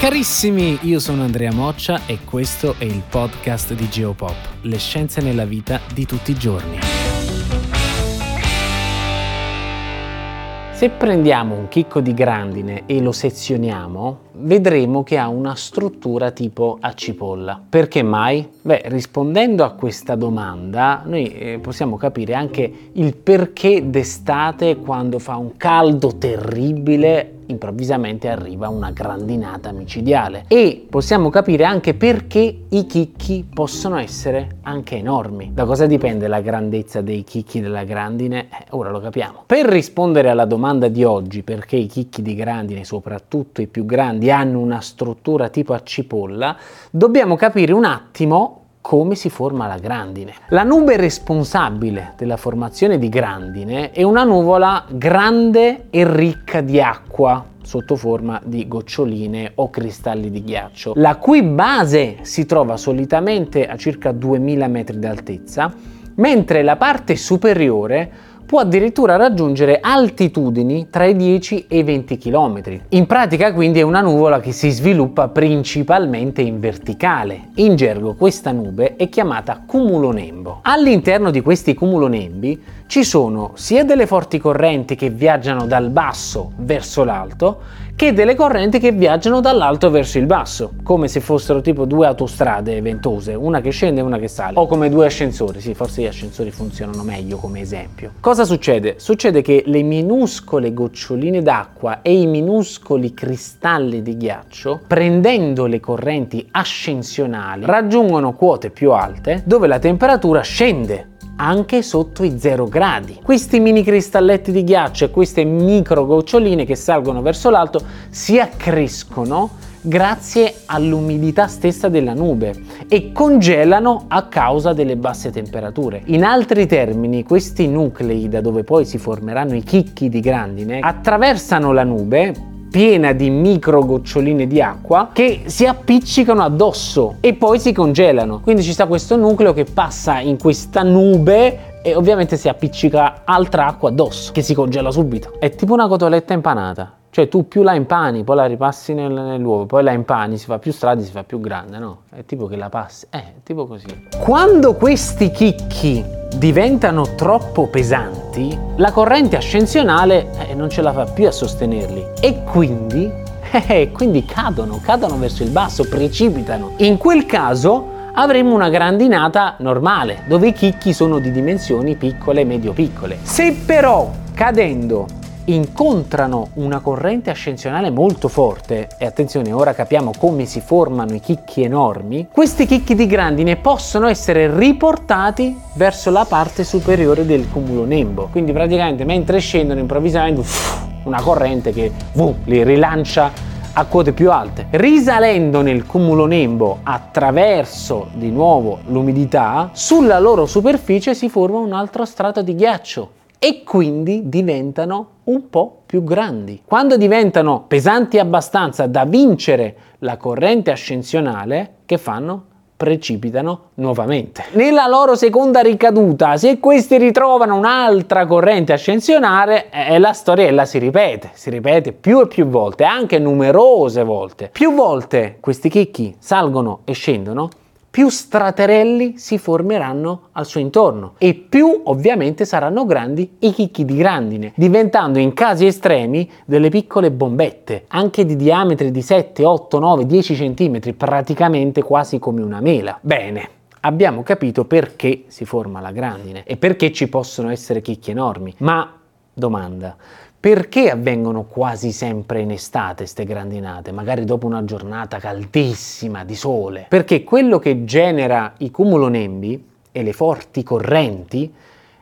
Carissimi, io sono Andrea Moccia e questo è il podcast di GeoPop, le scienze nella vita di tutti i giorni. Se prendiamo un chicco di grandine e lo sezioniamo, vedremo che ha una struttura tipo a cipolla. Perché mai? Beh, rispondendo a questa domanda, noi possiamo capire anche il perché d'estate, quando fa un caldo terribile, improvvisamente arriva una grandinata micidiale, e possiamo capire anche perché i chicchi possono essere anche enormi. Da cosa dipende la grandezza dei chicchi della grandine? Ora lo capiamo. Per rispondere alla domanda di oggi, perché i chicchi di grandine, soprattutto i più grandi, hanno una struttura tipo a cipolla, dobbiamo capire un attimo come si forma la grandine. La nube responsabile della formazione di grandine è una nuvola grande e ricca di acqua, sotto forma di goccioline o cristalli di ghiaccio, la cui base si trova solitamente a circa 2000 metri d'altezza, mentre la parte superiore può addirittura raggiungere altitudini tra i 10 e i 20 km. In pratica, quindi, è una nuvola che si sviluppa principalmente in verticale. In gergo questa nube è chiamata cumulonembo. All'interno di questi cumulonembi ci sono sia delle forti correnti che viaggiano dal basso verso l'alto, che delle correnti che viaggiano dall'alto verso il basso, come se fossero tipo due autostrade ventose, una che scende e una che sale, o come due ascensori. Sì, forse gli ascensori funzionano meglio come esempio. Cosa succede? Succede che le minuscole goccioline d'acqua e i minuscoli cristalli di ghiaccio, prendendo le correnti ascensionali, raggiungono quote più alte, dove la temperatura scende anche sotto i 0 gradi. Questi mini cristalletti di ghiaccio e queste micro goccioline che salgono verso l'alto si accrescono grazie all'umidità stessa della nube e congelano a causa delle basse temperature. In altri termini, questi nuclei, da dove poi si formeranno i chicchi di grandine, attraversano la nube piena di micro goccioline di acqua che si appiccicano addosso e poi si congelano. Quindi ci sta questo nucleo che passa in questa nube e ovviamente si appiccica altra acqua addosso che si congela subito. È tipo una cotoletta impanata. Cioè tu più la impani, poi la ripassi nell'uovo, poi la impani, si fa più strati, si fa più grande, no? È tipo che la passi, è tipo così. Quando questi chicchi diventano troppo pesanti, la corrente ascensionale non ce la fa più a sostenerli e quindi cadono verso il basso, precipitano. In quel caso avremo una grandinata normale, dove i chicchi sono di dimensioni piccole, medio piccole. Se però cadendo incontrano una corrente ascensionale molto forte, e attenzione, ora capiamo come si formano i chicchi enormi, questi chicchi di grandine possono essere riportati verso la parte superiore del cumulonembo. Quindi praticamente mentre scendono, improvvisamente una corrente che li rilancia a quote più alte. Risalendo nel cumulonembo attraverso di nuovo l'umidità, sulla loro superficie si forma un altro strato di ghiaccio e quindi diventano un po' più grandi. Quando diventano pesanti abbastanza da vincere la corrente ascensionale, che fanno? Precipitano nuovamente. Nella loro seconda ricaduta, se questi ritrovano un'altra corrente ascensionale, la storiella si ripete più e più volte, anche numerose volte. Più volte questi chicchi salgono e scendono, più straterelli si formeranno al suo intorno e più ovviamente saranno grandi i chicchi di grandine, diventando in casi estremi delle piccole bombette, anche di diametri di 7, 8, 9, 10 cm, praticamente quasi come una mela. Bene, abbiamo capito perché si forma la grandine e perché ci possono essere chicchi enormi, ma domanda: perché avvengono quasi sempre in estate ste grandinate, magari dopo una giornata caldissima di sole? Perché quello che genera i cumulonembi e le forti correnti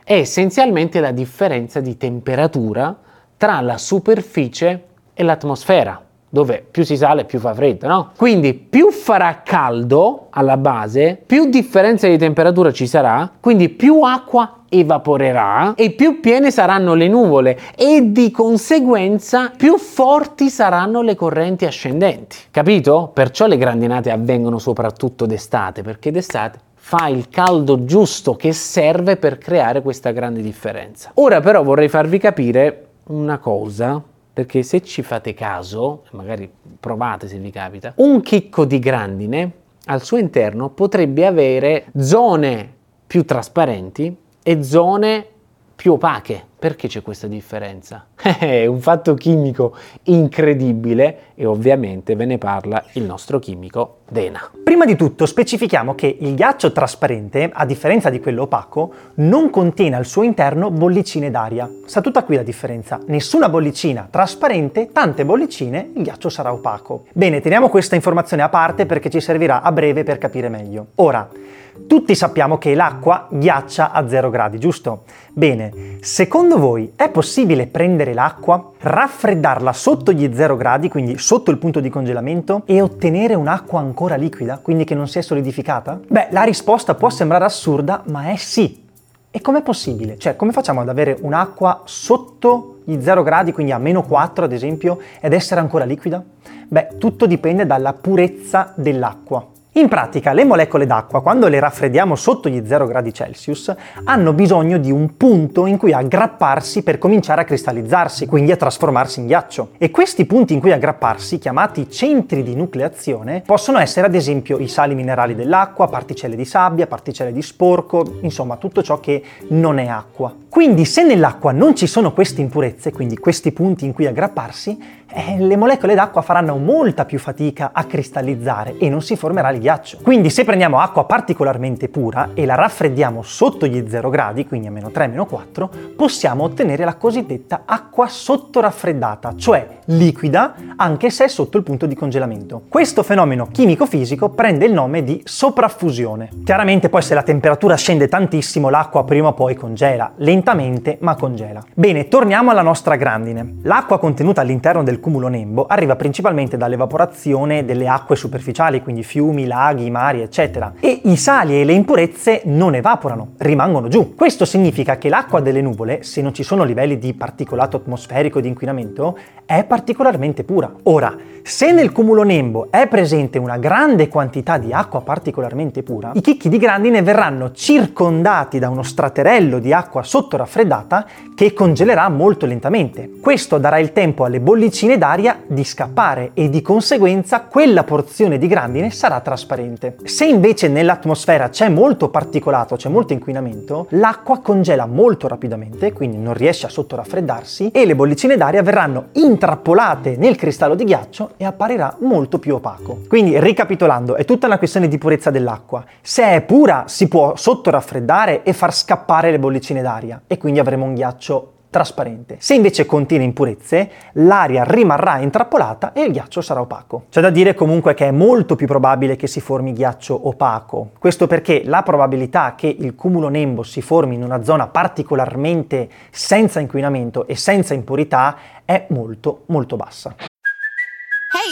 è essenzialmente la differenza di temperatura tra la superficie e l'atmosfera dove più si sale più fa freddo, no? Quindi più farà caldo alla base, più differenza di temperatura ci sarà, quindi più acqua evaporerà e più piene saranno le nuvole e di conseguenza più forti saranno le correnti ascendenti, capito? Perciò le grandinate avvengono soprattutto d'estate, perché d'estate fa il caldo giusto che serve per creare questa grande differenza. Ora però vorrei farvi capire una cosa, perché se ci fate caso, magari provate se vi capita, un chicco di grandine al suo interno potrebbe avere zone più trasparenti e zone più opache. Perché c'è questa differenza? È un fatto chimico incredibile e ovviamente ve ne parla il nostro chimico Dena. Prima di tutto specifichiamo che il ghiaccio trasparente, a differenza di quello opaco, non contiene al suo interno bollicine d'aria. Sta tutta qui la differenza. Nessuna bollicina trasparente, tante bollicine, il ghiaccio sarà opaco. Bene, teniamo questa informazione a parte perché ci servirà a breve per capire meglio. Ora, tutti sappiamo che l'acqua ghiaccia a 0 gradi, giusto? Bene, secondo voi è possibile prendere l'acqua, raffreddarla sotto gli 0 gradi, quindi sotto il punto di congelamento, e ottenere un'acqua ancora liquida, quindi che non si è solidificata? Beh, la risposta può sembrare assurda, ma è sì. E com'è possibile? Cioè, come facciamo ad avere un'acqua sotto gli 0 gradi, quindi a -4 ad esempio, ed essere ancora liquida? Beh, tutto dipende dalla purezza dell'acqua. In pratica le molecole d'acqua, quando le raffreddiamo sotto gli 0 gradi Celsius, hanno bisogno di un punto in cui aggrapparsi per cominciare a cristallizzarsi, quindi a trasformarsi in ghiaccio. E questi punti in cui aggrapparsi, chiamati centri di nucleazione, possono essere ad esempio i sali minerali dell'acqua, particelle di sabbia, particelle di sporco, insomma tutto ciò che non è acqua. Quindi se nell'acqua non ci sono queste impurezze, quindi questi punti in cui aggrapparsi, le molecole d'acqua faranno molta più fatica a cristallizzare e non si formerà il ghiaccio. Quindi se prendiamo acqua particolarmente pura e la raffreddiamo sotto gli 0 gradi, quindi a -3, -4, possiamo ottenere la cosiddetta acqua sottoraffreddata, cioè liquida anche se è sotto il punto di congelamento. Questo fenomeno chimico-fisico prende il nome di sopraffusione. Chiaramente poi se la temperatura scende tantissimo l'acqua prima o poi congela, lentamente ma congela. Bene, torniamo alla nostra grandine. L'acqua contenuta all'interno del cumulonembo arriva principalmente dall'evaporazione delle acque superficiali, quindi fiumi, laghi, mari, eccetera, e i sali e le impurezze non evaporano, rimangono giù. Questo significa che l'acqua delle nuvole, se non ci sono livelli di particolato atmosferico e di inquinamento, è particolarmente pura. Ora, se nel cumulonembo è presente una grande quantità di acqua particolarmente pura, i chicchi di grandine verranno circondati da uno straterello di acqua sottoraffreddata che congelerà molto lentamente. Questo darà il tempo alle bollicine d'aria di scappare e di conseguenza quella porzione di grandine sarà trasparente. Se invece nell'atmosfera c'è molto particolato, c'è molto inquinamento, l'acqua congela molto rapidamente, quindi non riesce a sottoraffreddarsi e le bollicine d'aria verranno intrappolate nel cristallo di ghiaccio e apparirà molto più opaco. Quindi, ricapitolando, è tutta una questione di purezza dell'acqua. Se è pura si può sottoraffreddare e far scappare le bollicine d'aria e quindi avremo un ghiaccio trasparente. Se invece contiene impurezie, l'aria rimarrà intrappolata e il ghiaccio sarà opaco. C'è da dire comunque che è molto più probabile che si formi ghiaccio opaco. Questo perché la probabilità che il cumulonembo si formi in una zona particolarmente senza inquinamento e senza impurità è molto bassa. Hey,